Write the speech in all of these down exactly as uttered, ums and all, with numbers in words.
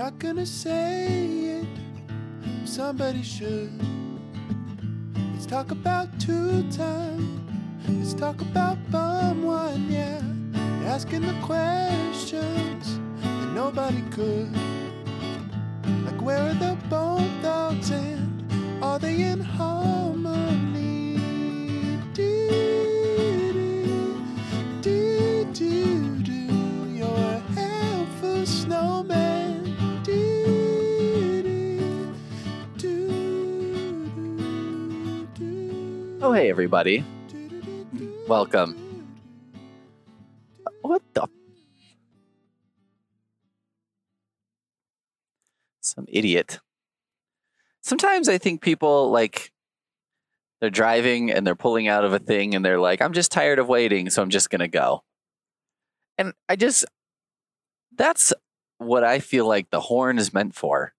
not gonna say it. Somebody should. Let's talk about two time. Let's talk about bum one, yeah. Asking the questions that nobody could. Like, where are the bone thoughts and are they in harmony? Do, do, do, do, do. You're a helpful snowman. Do, do, do, do, do. Oh, hey, everybody. Welcome. What the? Some idiot. Sometimes I think people, like, they're driving and they're pulling out of a thing and they're like, I'm just tired of waiting, so I'm just going to go. And I just, that's what I feel like the horn is meant for,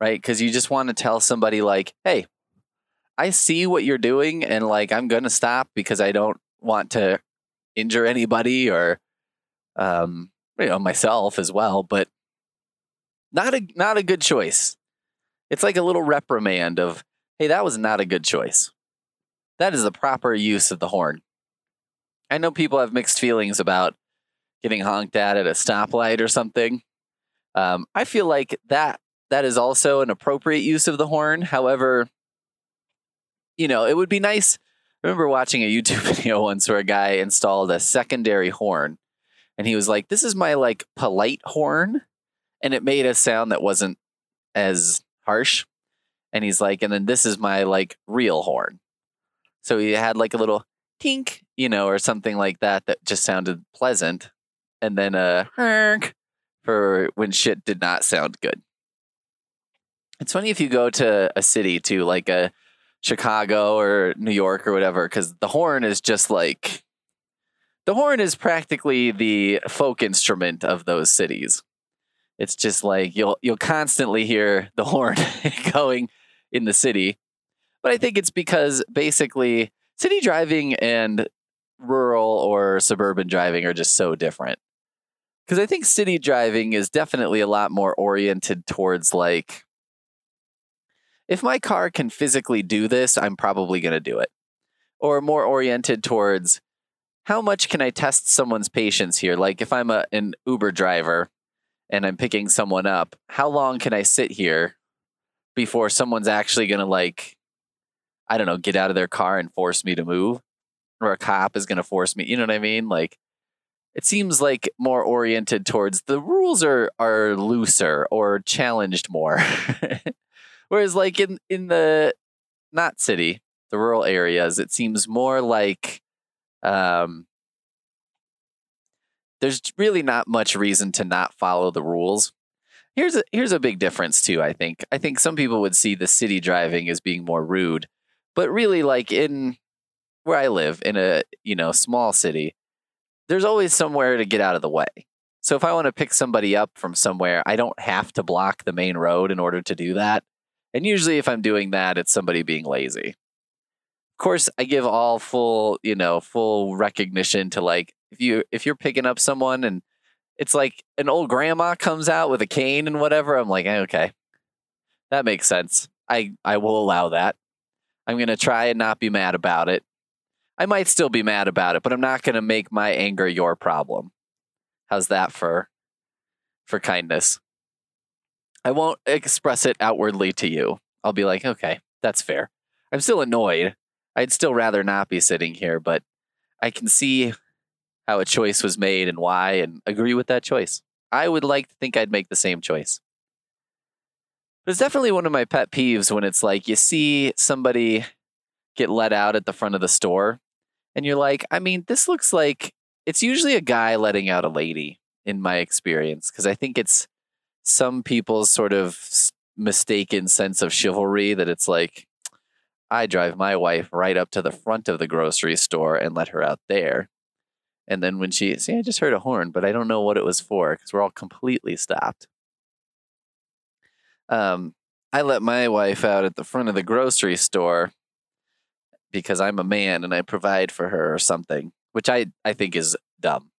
right? Because you just want to tell somebody, like, hey, I see what you're doing and, like, I'm going to stop because I don't want to injure anybody or Um, you know, myself as well, but not a not a good choice. It's like a little reprimand of, hey, that was not a good choice. That is the proper use of the horn. I know people have mixed feelings about getting honked at at a stoplight or something. Um, I feel like that that is also an appropriate use of the horn. However, you know, it would be nice. I remember watching a YouTube video once where a guy installed a secondary horn. And he was like, this is my, like, polite horn. And it made a sound that wasn't as harsh. And he's like, and then this is my, like, real horn. So he had, like, a little tink, you know, or something like that that just sounded pleasant. And then a honk for when shit did not sound good. It's funny if you go to a city, to, like, a Chicago or New York or whatever, because the horn is just, like... The horn is practically the folk instrument of those cities. It's just like you'll you'll constantly hear the horn going in the city. But I think it's because basically city driving and rural or suburban driving are just so different. Because I think city driving is definitely a lot more oriented towards, like, if my car can physically do this, I'm probably going to do it. Or more oriented towards, how much can I test someone's patience here? Like, if I'm a, an Uber driver and I'm picking someone up, how long can I sit here before someone's actually going to, like, I don't know, get out of their car and force me to move? Or a cop is going to force me. You know what I mean? Like, it seems like more oriented towards the rules are, are looser or challenged more. Whereas, like, in, in the not city, the rural areas, it seems more like, Um, there's really not much reason to not follow the rules. Here's a, here's a big difference too. I think, I think some people would see the city driving as being more rude, but really, like, in where I live in a, you know, small city, there's always somewhere to get out of the way. So if I want to pick somebody up from somewhere, I don't have to block the main road in order to do that. And usually if I'm doing that, it's somebody being lazy. Of course, I give all full, you know, full recognition to, like, if you if you're picking up someone and it's like an old grandma comes out with a cane and whatever, I'm like, okay, that makes sense. I, I will allow that. I'm going to try and not be mad about it. I might still be mad about it, but I'm not going to make my anger your problem. How's that for for kindness? I won't express it outwardly to you. I'll be like, okay, that's fair. I'm still annoyed. I'd still rather not be sitting here, but I can see how a choice was made and why, and agree with that choice. I would like to think I'd make the same choice. But it's definitely one of my pet peeves when it's like you see somebody get let out at the front of the store and you're like, I mean, this looks like it's usually a guy letting out a lady in my experience, because I think it's some people's sort of mistaken sense of chivalry that it's like, I drive my wife right up to the front of the grocery store and let her out there. And then when she, see, I just heard a horn, but I don't know what it was for because we're all completely stopped. Um, I let my wife out at the front of the grocery store because I'm a man and I provide for her or something, which I, I think is dumb.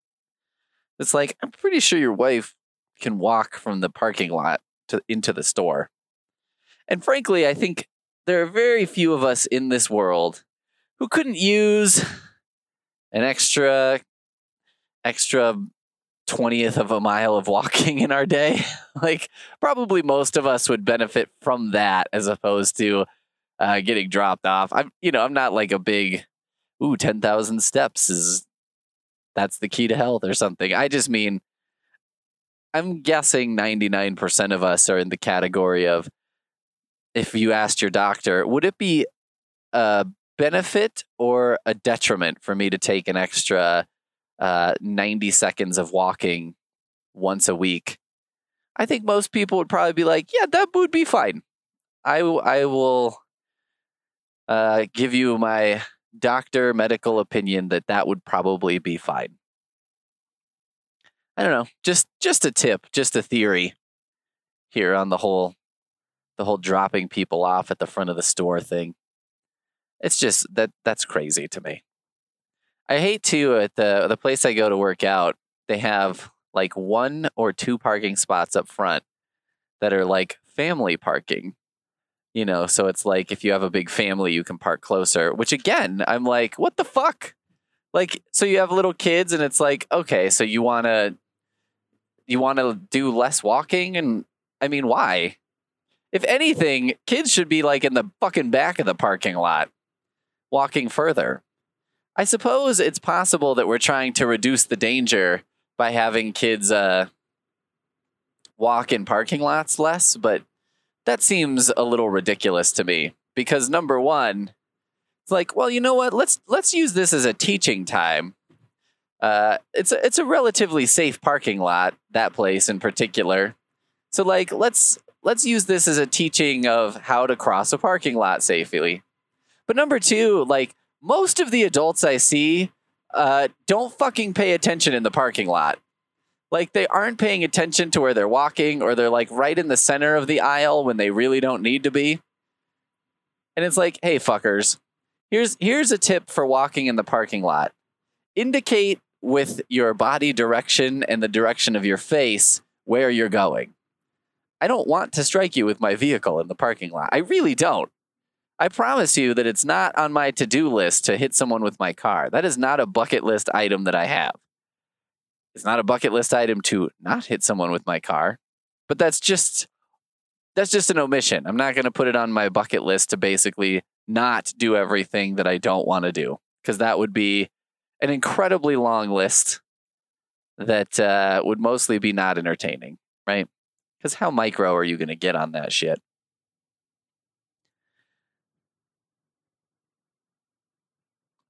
It's like, I'm pretty sure your wife can walk from the parking lot to, into the store. And frankly, I think there are very few of us in this world who couldn't use an extra, extra twentieth of a mile of walking in our day. Like, probably most of us would benefit from that as opposed to uh, getting dropped off. I'm, you know, I'm not like a big, ooh, ten thousand steps is, that's the key to health or something. I just mean, I'm guessing ninety-nine percent of us are in the category of, if you asked your doctor, would it be a benefit or a detriment for me to take an extra uh, ninety seconds of walking once a week? I think most people would probably be like, yeah, that would be fine. I, w- I will uh, give you my doctor medical opinion that that would probably be fine. I don't know, just just a tip, just a theory here on the whole the whole dropping people off at the front of the store thing. It's just that that's crazy to me. I hate to at the the place I go to work out, they have like one or two parking spots up front that are like family parking. You know, so it's like if you have a big family, you can park closer, which again, I'm like, what the fuck? Like, so you have little kids and it's like, okay, so you want to you want to do less walking? And I mean, why? If anything, kids should be like in the fucking back of the parking lot, walking further. I suppose it's possible that we're trying to reduce the danger by having kids uh, walk in parking lots less, but that seems a little ridiculous to me because, number one, it's like, well, you know what? Let's let's use this as a teaching time. Uh, it's a, it's a relatively safe parking lot, that place in particular. So, like, let's let's use this as a teaching of how to cross a parking lot safely. But number two, like, most of the adults I see uh, don't fucking pay attention in the parking lot. Like, they aren't paying attention to where they're walking, or they're like right in the center of the aisle when they really don't need to be. And it's like, hey, fuckers, here's here's a tip for walking in the parking lot. Indicate with your body direction and the direction of your face where you're going. I don't want to strike you with my vehicle in the parking lot. I really don't. I promise you that it's not on my to-do list to hit someone with my car. That is not a bucket list item that I have. It's not a bucket list item to not hit someone with my car, but that's just that's just an omission. I'm not going to put it on my bucket list to basically not do everything that I don't want to do, because that would be an incredibly long list that uh, would mostly be not entertaining, right? Because how micro are you going to get on that shit?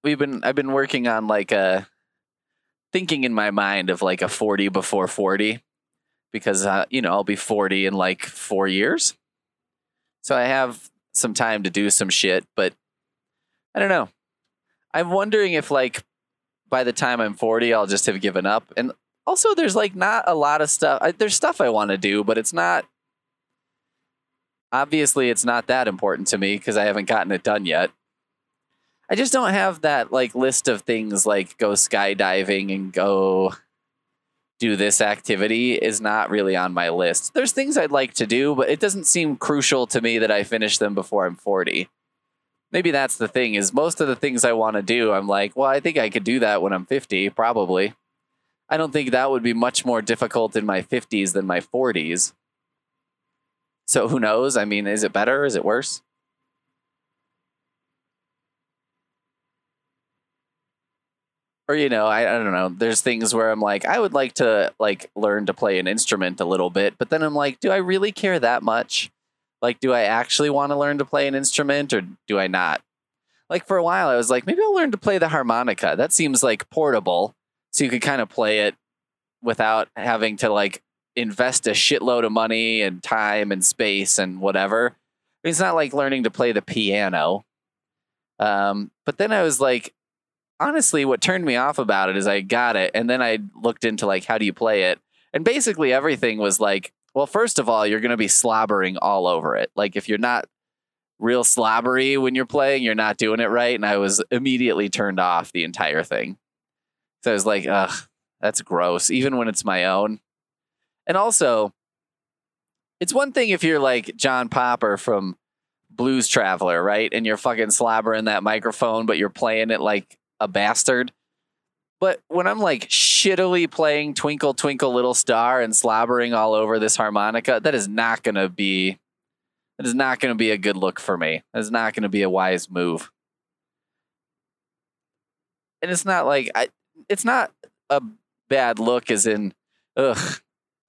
We've been I've been working on like a. thinking in my mind of like a forty before forty, because, uh, you know, I'll be forty in like four years. So I have some time to do some shit, but I don't know. I'm wondering if like by the time I'm forty, I'll just have given up. And also there's like not a lot of stuff. I, there's stuff I want to do, but it's not. Obviously, it's not that important to me because I haven't gotten it done yet. I just don't have that like list of things like go skydiving and go do this activity is not really on my list. There's things I'd like to do, but it doesn't seem crucial to me that I finish them before I'm forty. Maybe that's the thing, is most of the things I want to do, I'm like, well, I think I could do that when I'm fifty, probably. I don't think that would be much more difficult in my fifties than my forties. So who knows? I mean, is it better? Is it worse? Or, you know, I, I don't know. There's things where I'm like, I would like to like learn to play an instrument a little bit. But then I'm like, do I really care that much? Like, do I actually want to learn to play an instrument or do I not? Like for a while, I was like, maybe I'll learn to play the harmonica. That seems like portable. So you could kind of play it without having to like invest a shitload of money and time and space and whatever. I mean, it's not like learning to play the piano. Um, but then I was like, honestly, what turned me off about it is I got it. And then I looked into like, how do you play it? And basically everything was like, well, first of all, you're going to be slobbering all over it. Like if you're not real slobbery when you're playing, you're not doing it right. And I was immediately turned off the entire thing. So I was like, ugh, that's gross. Even when it's my own. And also it's one thing if you're like John Popper from Blues Traveler, right? And you're fucking slobbering that microphone, but you're playing it like a bastard. But when I'm like shittily playing Twinkle Twinkle Little Star and slobbering all over this harmonica, that is not going to be, that is not going to be a good look for me. That's not going to be a wise move. And it's not like, I, it's not a bad look as in, ugh,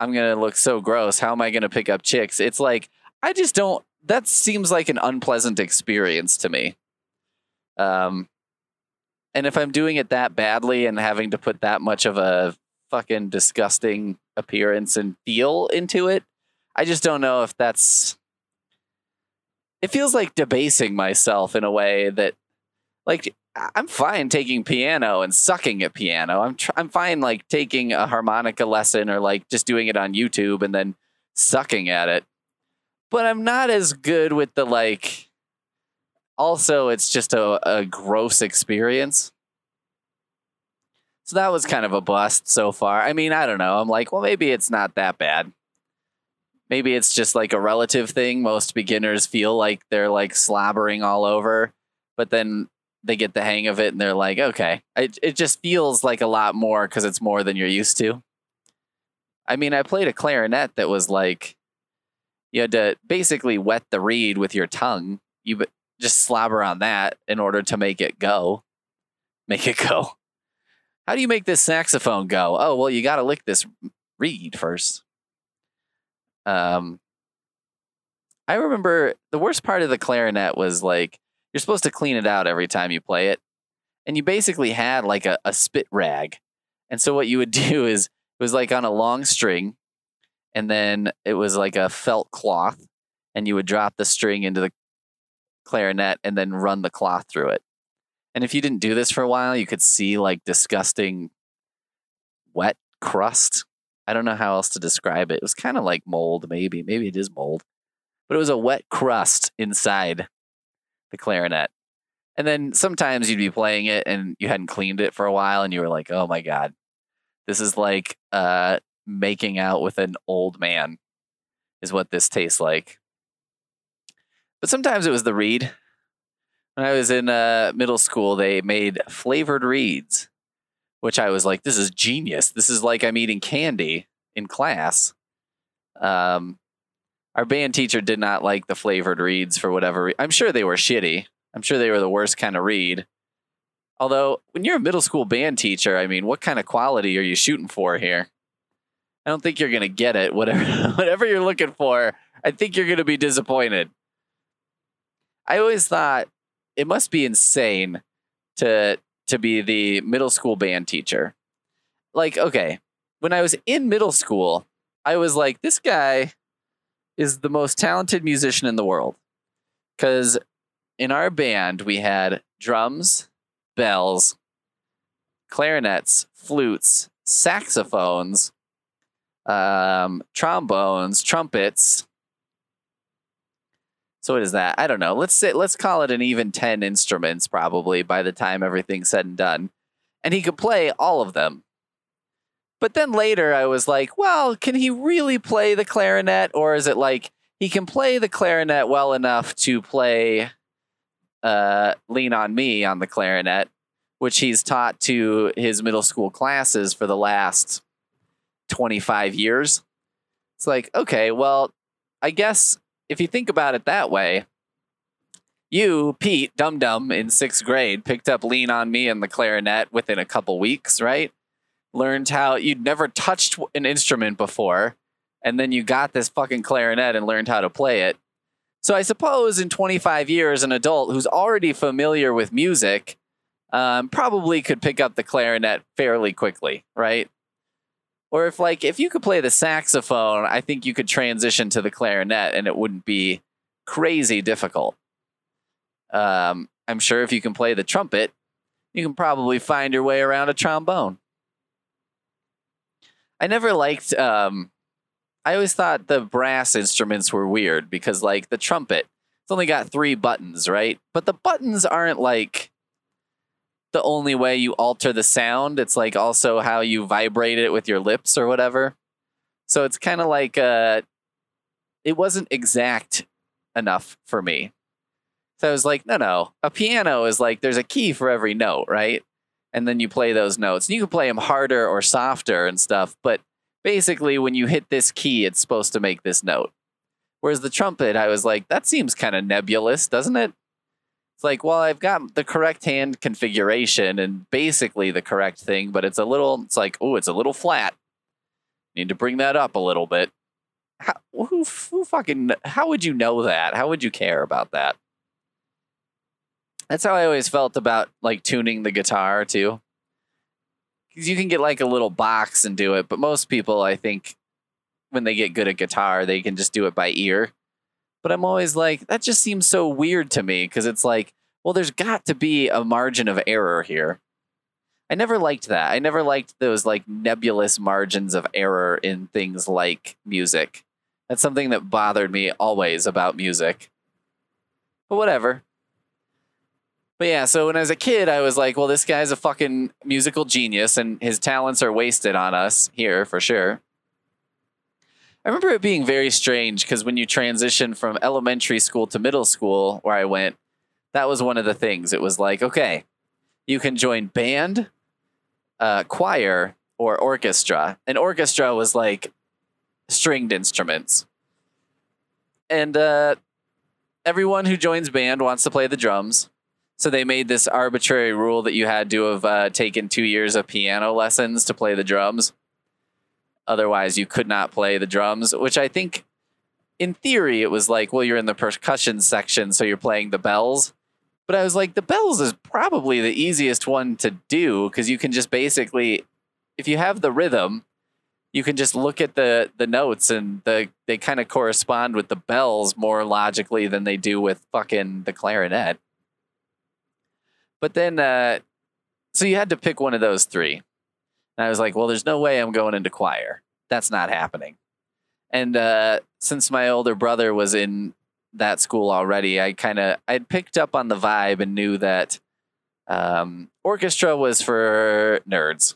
I'm going to look so gross. How am I going to pick up chicks? It's like, I just don't, that seems like an unpleasant experience to me. Um, and if I'm doing it that badly and having to put that much of a fucking disgusting appearance and feel into it, I just don't know if that's, it feels like debasing myself in a way that, like, I'm fine taking piano and sucking at piano. I'm tr- I'm fine like taking a harmonica lesson or like just doing it on YouTube and then sucking at it. But I'm not as good with the like. Also, it's just a, a gross experience. So that was kind of a bust so far. I mean, I don't know. I'm like, well, maybe it's not that bad. Maybe it's just like a relative thing. Most beginners feel like they're like slobbering all over, but then they get the hang of it and they're like, okay, it, it just feels like a lot more because it's more than you're used to. I mean, I played a clarinet that was like, you had to basically wet the reed with your tongue. You just slobber on that in order to make it go. Make it go. How do you make this saxophone go? Oh, well, you got to lick this reed first. Um, I remember the worst part of the clarinet was like, you're supposed to clean it out every time you play it. And you basically had like a, a spit rag. And so what you would do is it was like on a long string. And then it was like a felt cloth. And you would drop the string into the clarinet and then run the cloth through it. And if you didn't do this for a while, you could see like disgusting wet crust. I don't know how else to describe it. It was kind of like mold, maybe. Maybe it is mold. But it was a wet crust inside the clarinet. And then sometimes you'd be playing it and you hadn't cleaned it for a while and you were like, oh my God, this is like uh, making out with an old man is what this tastes like. But sometimes it was the reed. When I was in uh, middle school, they made flavored reeds, which I was like, this is genius. This is like I'm eating candy in class. Um, Our band teacher did not like the flavored reeds for whatever reason. I'm sure they were shitty. I'm sure they were the worst kind of reed. Although, when you're a middle school band teacher, I mean, what kind of quality are you shooting for here? I don't think you're going to get it. Whatever whatever you're looking for, I think you're going to be disappointed. I always thought it must be insane to to be the middle school band teacher. Like, okay, when I was in middle school, I was like, this guy is the most talented musician in the world. Because in our band, we had drums, bells, clarinets, flutes, saxophones, um, trombones, trumpets. So what is that? I don't know. Let's say, let's call it an even ten instruments probably by the time everything's said and done. And he could play all of them. But then later I was like, well, can he really play the clarinet? Or is it like he can play the clarinet well enough to play uh, Lean On Me on the clarinet, which he's taught to his middle school classes for the last twenty-five years. It's like, okay, well, I guess if you think about it that way, you, Pete, Dum Dum, in sixth grade, picked up Lean On Me and the clarinet within a couple weeks, right? Learned how you'd never touched an instrument before, and then you got this fucking clarinet and learned how to play it. So I suppose in twenty-five years, an adult who's already familiar with music um, probably could pick up the clarinet fairly quickly, right? Or if like, if you could play the saxophone, I think you could transition to the clarinet and it wouldn't be crazy difficult. Um, I'm sure if you can play the trumpet, you can probably find your way around a trombone. I never liked, um, I always thought the brass instruments were weird because like the trumpet, it's only got three buttons, right? But the buttons aren't like the only way you alter the sound. It's like also how you vibrate it with your lips or whatever. So it's kind of like, uh, it wasn't exact enough for me. So I was like, no, no, a piano is like, there's a key for every note, right? And then you play those notes. And you can play them harder or softer and stuff, but basically when you hit this key, it's supposed to make this note. Whereas the trumpet, I was like, that seems kind of nebulous, doesn't it? It's like, well, I've got the correct hand configuration and basically the correct thing, but it's a little, it's like, oh, it's a little flat. Need to bring that up a little bit. How, who, who fucking, how would you know that? How would you care about that? That's how I always felt about like tuning the guitar too. Because you can get like a little box and do it, but most people, I think, when they get good at guitar, they can just do it by ear. But I'm always like, that just seems so weird to me, because it's like, well, there's got to be a margin of error here. I never liked that. I never liked those like nebulous margins of error in things like music. That's something that bothered me always about music. But whatever. But yeah, so when I was a kid, I was like, well, this guy's a fucking musical genius and his talents are wasted on us here for sure. I remember it being very strange because when you transition from elementary school to middle school where I went, that was one of the things. It was like, okay, you can join band, uh, choir, or orchestra. And orchestra was like stringed instruments. And uh, everyone who joins band wants to play the drums. So they made this arbitrary rule that you had to have uh, taken two years of piano lessons to play the drums. Otherwise, you could not play the drums, which I think in theory, it was like, well, you're in the percussion section, so you're playing the bells. But I was like, the bells is probably the easiest one to do because you can just basically, if you have the rhythm, you can just look at the, the notes and the they kind of correspond with the bells more logically than they do with fucking the clarinet. But then, uh, so you had to pick one of those three. And I was like, well, there's no way I'm going into choir. That's not happening. And uh, since my older brother was in that school already, I kind of I'd picked up on the vibe and knew that um, orchestra was for nerds.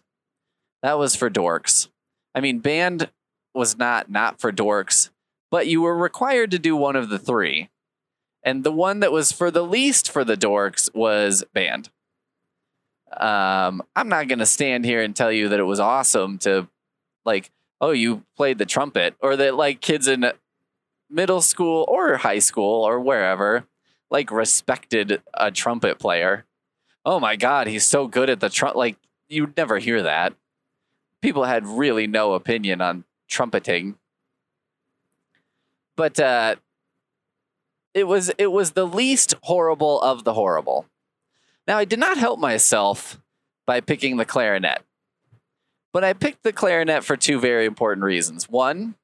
That was for dorks. I mean, band was not not for dorks, but you were required to do one of the three. And the one that was for the least for the dorks was band. Um, I'm not going to stand here and tell you that it was awesome to like, oh, you played the trumpet, or that like kids in middle school or high school or wherever, like respected a trumpet player. Oh my God, he's so good at the trumpet. Like you'd never hear that. People had really no opinion on trumpeting, but, uh, it was, it was the least horrible of the horrible. Now, I did not help myself by picking the clarinet, but I picked the clarinet for two very important reasons. One,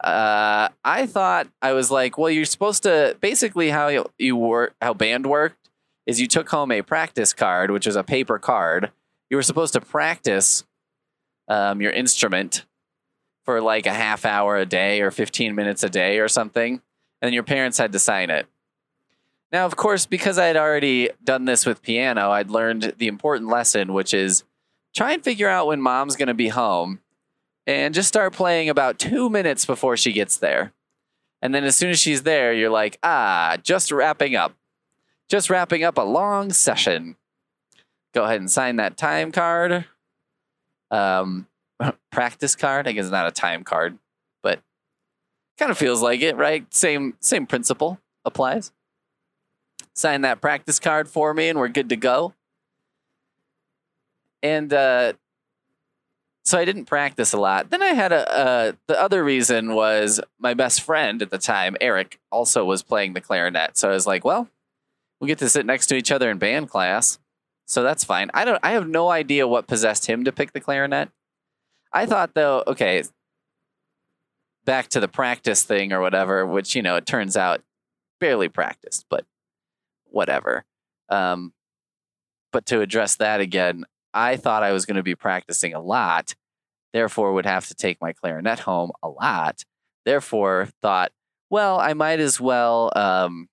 uh, I thought I was like, well, you're supposed to basically how you, you work, how band worked is you took home a practice card, which was a paper card. You were supposed to practice um, your instrument for like a half hour a day or fifteen minutes a day or something. And your parents had to sign it. Now, of course, because I had already done this with piano, I'd learned the important lesson, which is try and figure out when mom's going to be home and just start playing about two minutes before she gets there. And then as soon as she's there, you're like, ah, just wrapping up, just wrapping up a long session. Go ahead and sign that time card. Um, practice card. I guess it's not a time card, but kind of feels like it, right? Same, same principle applies. Sign that practice card for me and we're good to go. And uh, so I didn't practice a lot. Then I had a, uh, the other reason was my best friend at the time, Eric, also was playing the clarinet. So I was like, well, we get to sit next to each other in band class. So that's fine. I don't, I have no idea what possessed him to pick the clarinet. I thought though, okay, back to the practice thing or whatever, which, you know, it turns out barely practiced, but whatever. Um, but to address that again, I thought I was going to be practicing a lot, therefore would have to take my clarinet home a lot. Therefore thought, well, I might as well, um,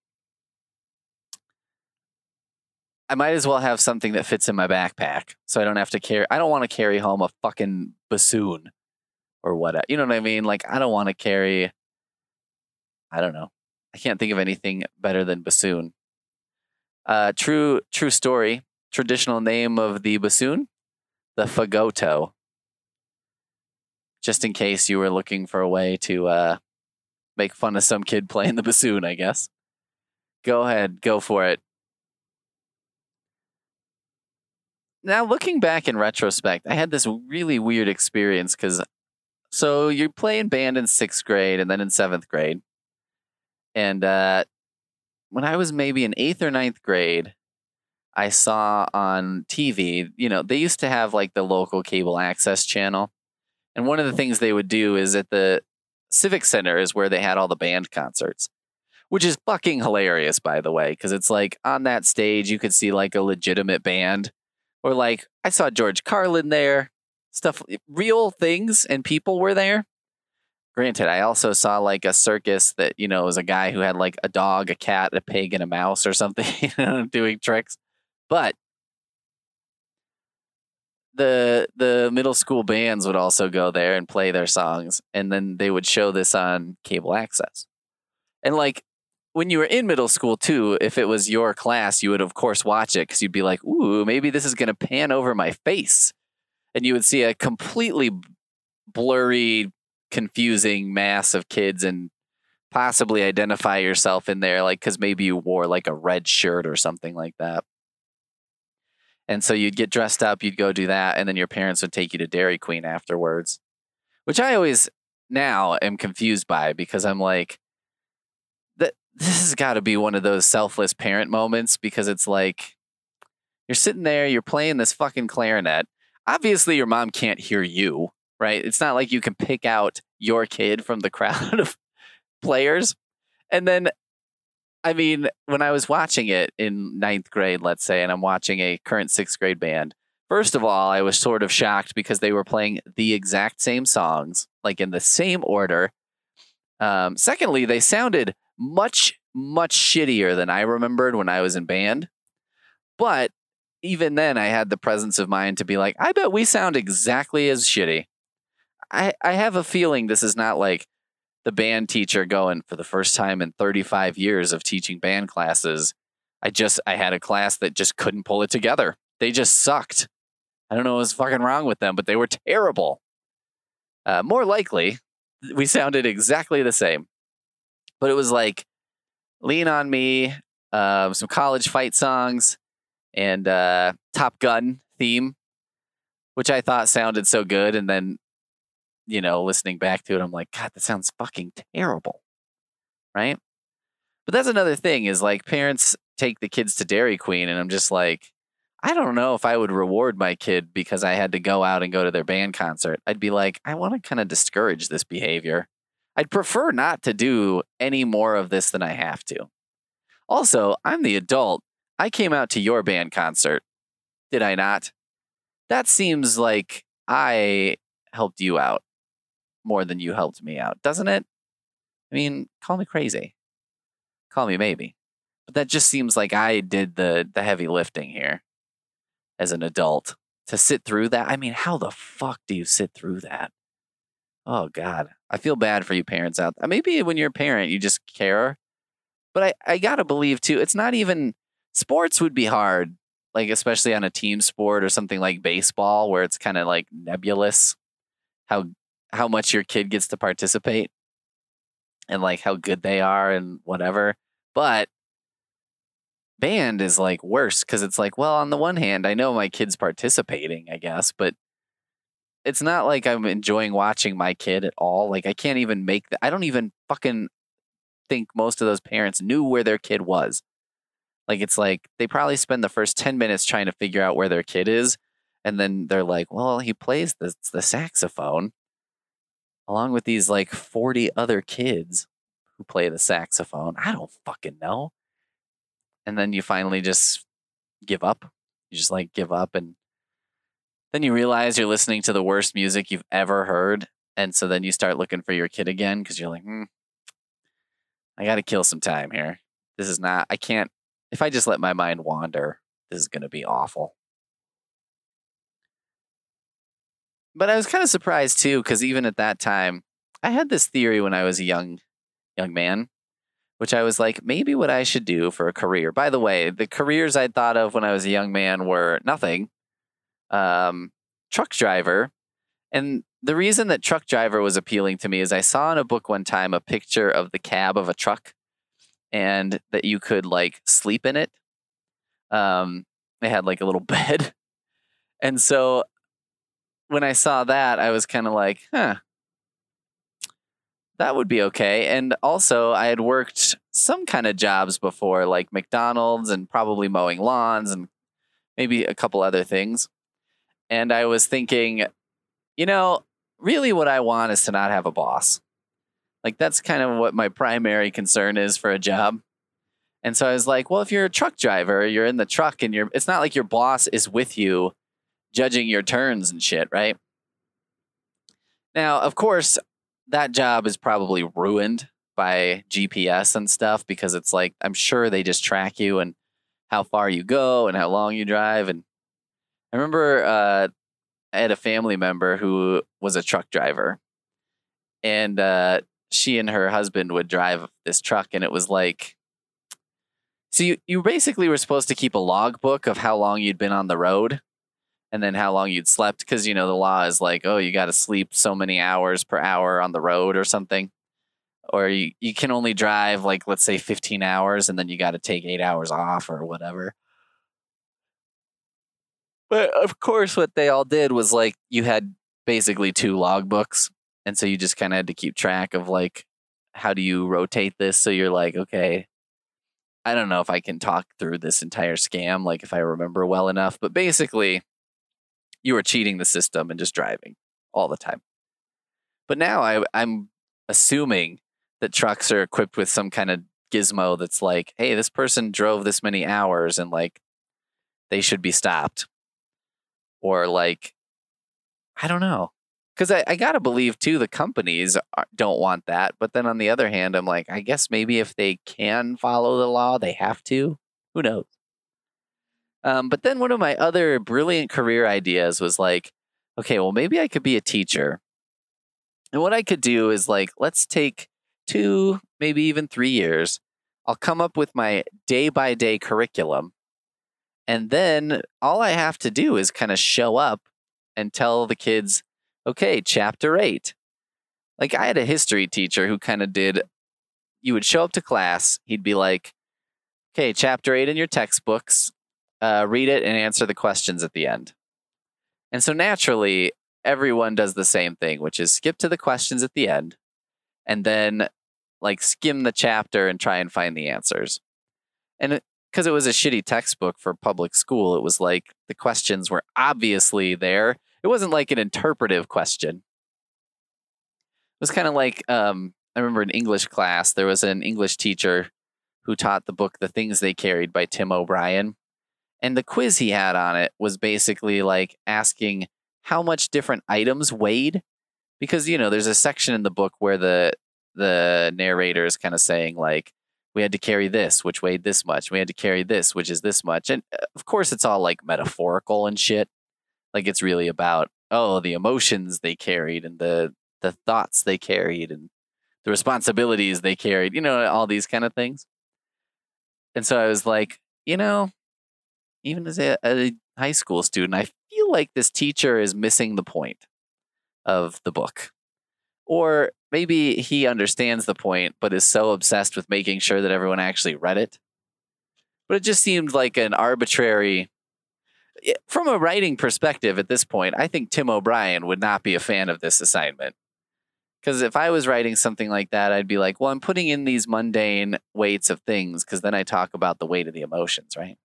I might as well have something that fits in my backpack. So I don't have to carry, I don't want to carry home a fucking bassoon or whatever. You know what I mean? Like, I don't want to carry I don't know. I can't think of anything better than bassoon. Uh, true, true story. Traditional name of the bassoon, the fagoto. Just in case you were looking for a way to uh, make fun of some kid playing the bassoon, I guess. Go ahead, go for it. Now, looking back in retrospect, I had this really weird experience because, so you play in band in sixth grade and then in seventh grade. And uh, when I was maybe in eighth or ninth grade, I saw on T V, you know, they used to have like the local cable access channel. And one of the things they would do is at the Civic Center is where they had all the band concerts, which is fucking hilarious, by the way, because it's like on that stage, you could see like a legitimate band. Or like, I saw George Carlin there, stuff, real things and people were there. Granted, I also saw like a circus that, you know, was a guy who had like a dog, a cat, a pig, and a mouse or something, you know, doing tricks. But the the middle school bands would also go there and play their songs. And then they would show this on cable access. And like, when you were in middle school, too, if it was your class, you would, of course, watch it because you'd be like, ooh, maybe this is going to pan over my face. And you would see a completely blurry, confusing mass of kids and possibly identify yourself in there, like, because maybe you wore like a red shirt or something like that. And so you'd get dressed up, you'd go do that, and then your parents would take you to Dairy Queen afterwards, which I always now am confused by because I'm like, this has got to be one of those selfless parent moments because it's like you're sitting there, you're playing this fucking clarinet. Obviously, your mom can't hear you, right? It's not like you can pick out your kid from the crowd of players. And then, I mean, when I was watching it in ninth grade, let's say, and I'm watching a current sixth grade band, first of all, I was sort of shocked because they were playing the exact same songs, like in the same order. Um, secondly, they sounded much, much shittier than I remembered when I was in band. But even then, I had the presence of mind to be like, I bet we sound exactly as shitty. I, I have a feeling this is not like the band teacher going, for the first time in thirty-five years of teaching band classes, I just I had a class that just couldn't pull it together. They just sucked. I don't know what was fucking wrong with them, but they were terrible. Uh, more likely, we sounded exactly the same. But it was like Lean on Me, uh, some college fight songs, and uh, Top Gun theme, which I thought sounded so good. And then, you know, listening back to it, I'm like, God, that sounds fucking terrible. Right? But that's another thing is like parents take the kids to Dairy Queen, and I'm just like, I don't know if I would reward my kid because I had to go out and go to their band concert. I'd be like, I want to kind of discourage this behavior. I'd prefer not to do any more of this than I have to. Also, I'm the adult. I came out to your band concert. Did I not? That seems like I helped you out more than you helped me out, doesn't it? I mean, call me crazy. Call me maybe. But that just seems like I did the, the heavy lifting here as an adult to sit through that. I mean, how the fuck do you sit through that? Oh, God, I feel bad for you parents out there. Maybe when you're a parent, you just care. But I, I got to believe, too, it's not even sports would be hard, like especially on a team sport or something like baseball, where it's kind of like nebulous how how much your kid gets to participate and like how good they are and whatever. But band is like worse because it's like, well, on the one hand, I know my kid's participating, I guess, but it's not like I'm enjoying watching my kid at all. Like I can't even make that. I don't even fucking think most of those parents knew where their kid was. Like, it's like they probably spend the first ten minutes trying to figure out where their kid is. And then they're like, well, he plays the, the saxophone along with these like forty other kids who play the saxophone. I don't fucking know. And then you finally just give up. You just like give up and then you realize you're listening to the worst music you've ever heard. And so then you start looking for your kid again because you're like, hmm, I got to kill some time here. This is not, I can't, if I just let my mind wander, this is going to be awful. But I was kind of surprised too, because even at that time, I had this theory when I was a young, young man which I was like, maybe what I should do for a career. By the way, the careers I thought of when I was a young man were nothing. Um, truck driver. And the reason that truck driver was appealing to me is I saw in a book one time a picture of the cab of a truck and that you could like sleep in it. Um, they had like a little bed. And so when I saw that, I was kind of like, huh, that would be okay. And also I had worked some kind of jobs before, like McDonald's and probably mowing lawns and maybe a couple other things. And I was thinking, you know, really what I want is to not have a boss. Like that's kind of what my primary concern is for a job. And so I was like, well, if you're a truck driver, you're in the truck and you're, it's not like your boss is with you judging your turns and shit, right? Now, of course, that job is probably ruined by G P S and stuff because it's like, I'm sure they just track you and how far you go and how long you drive. And I remember uh, I had a family member who was a truck driver, and uh, she and her husband would drive this truck, and it was like, so you, you basically were supposed to keep a logbook of how long you'd been on the road and then how long you'd slept. Cause you know, the law is like, oh, you got to sleep so many hours per hour on the road or something, or you, you can only drive like, let's say fifteen hours and then you got to take eight hours off or whatever. But of course what they all did was like, you had basically two logbooks. And so you just kind of had to keep track of like, how do you rotate this? So you're like, okay, I don't know if I can talk through this entire scam, like if I remember well enough, but basically you were cheating the system and just driving all the time. But now I, I'm assuming that trucks are equipped with some kind of gizmo that's like, hey, this person drove this many hours and like they should be stopped. Or like, I don't know. Because I, I got to believe, too, the companies don't want that. But then on the other hand, I'm like, I guess maybe if they can follow the law, they have to. Who knows? Um, but then one of my other brilliant career ideas was like, okay, well, maybe I could be a teacher. And what I could do is like, let's take two, maybe even three years. I'll come up with my day-by-day curriculum. And then all I have to do is kind of show up and tell the kids, okay, chapter eight. Like I had a history teacher who kind of did, you would show up to class. He'd be like, okay, chapter eight in your textbooks, uh, read it and answer the questions at the end. And so naturally everyone does the same thing, which is skip to the questions at the end and then like skim the chapter and try and find the answers. And because it was a shitty textbook for public school, it was like the questions were obviously there. It wasn't like an interpretive question. It was kind of like, um, I remember in English class, there was an English teacher who taught the book, The Things They Carried by Tim O'Brien. And the quiz he had on it was basically like asking how much different items weighed. Because, you know, there's a section in the book where the the narrator is kind of saying like, we had to carry this, which weighed this much. We had to carry this, which is this much. And of course, it's all like metaphorical and shit. Like it's really about, oh, the emotions they carried and the the thoughts they carried and the responsibilities they carried, you know, all these kind of things. And so I was like, you know, even as a, a high school student, I feel like this teacher is missing the point of the book. Or maybe he understands the point, but is so obsessed with making sure that everyone actually read it. But it just seemed like an arbitrary... From a writing perspective at this point, I think Tim O'Brien would not be a fan of this assignment. Because if I was writing something like that, I'd be like, well, I'm putting in these mundane weights of things because then I talk about the weight of the emotions, right?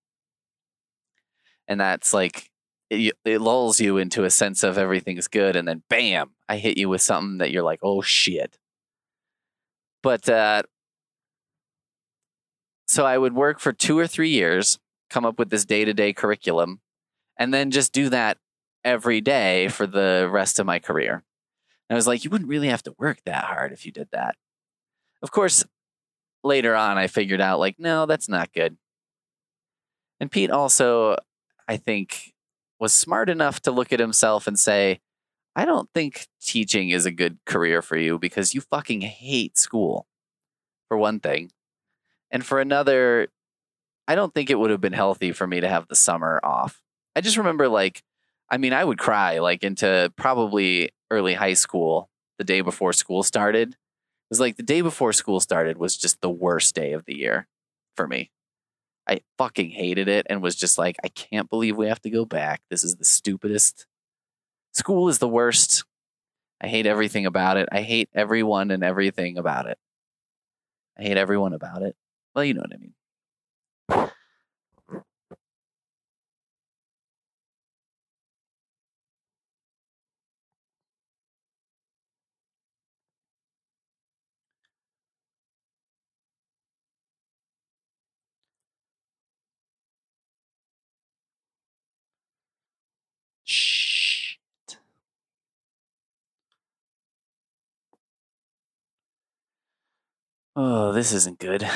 And that's like, it, it lulls you into a sense of everything's good. And then bam, I hit you with something that you're like, oh, shit. But uh, so I would work for two or three years, come up with this day-to-day curriculum. And then just do that every day for the rest of my career. And I was like, you wouldn't really have to work that hard if you did that. Of course, later on, I figured out like, no, that's not good. And Pete also, I think, was smart enough to look at himself and say, I don't think teaching is a good career for you because you fucking hate school, for one thing. And for another, I don't think it would have been healthy for me to have the summer off. I just remember, like, I mean, I would cry like into probably early high school, the day before school started. It was like the day before school started was just the worst day of the year for me. I fucking hated it and was just like, I can't believe we have to go back. This is the stupidest. School is the worst. I hate everything about it. I hate everyone and everything about it. I hate everyone about it. Well, you know what I mean. Oh, this isn't good.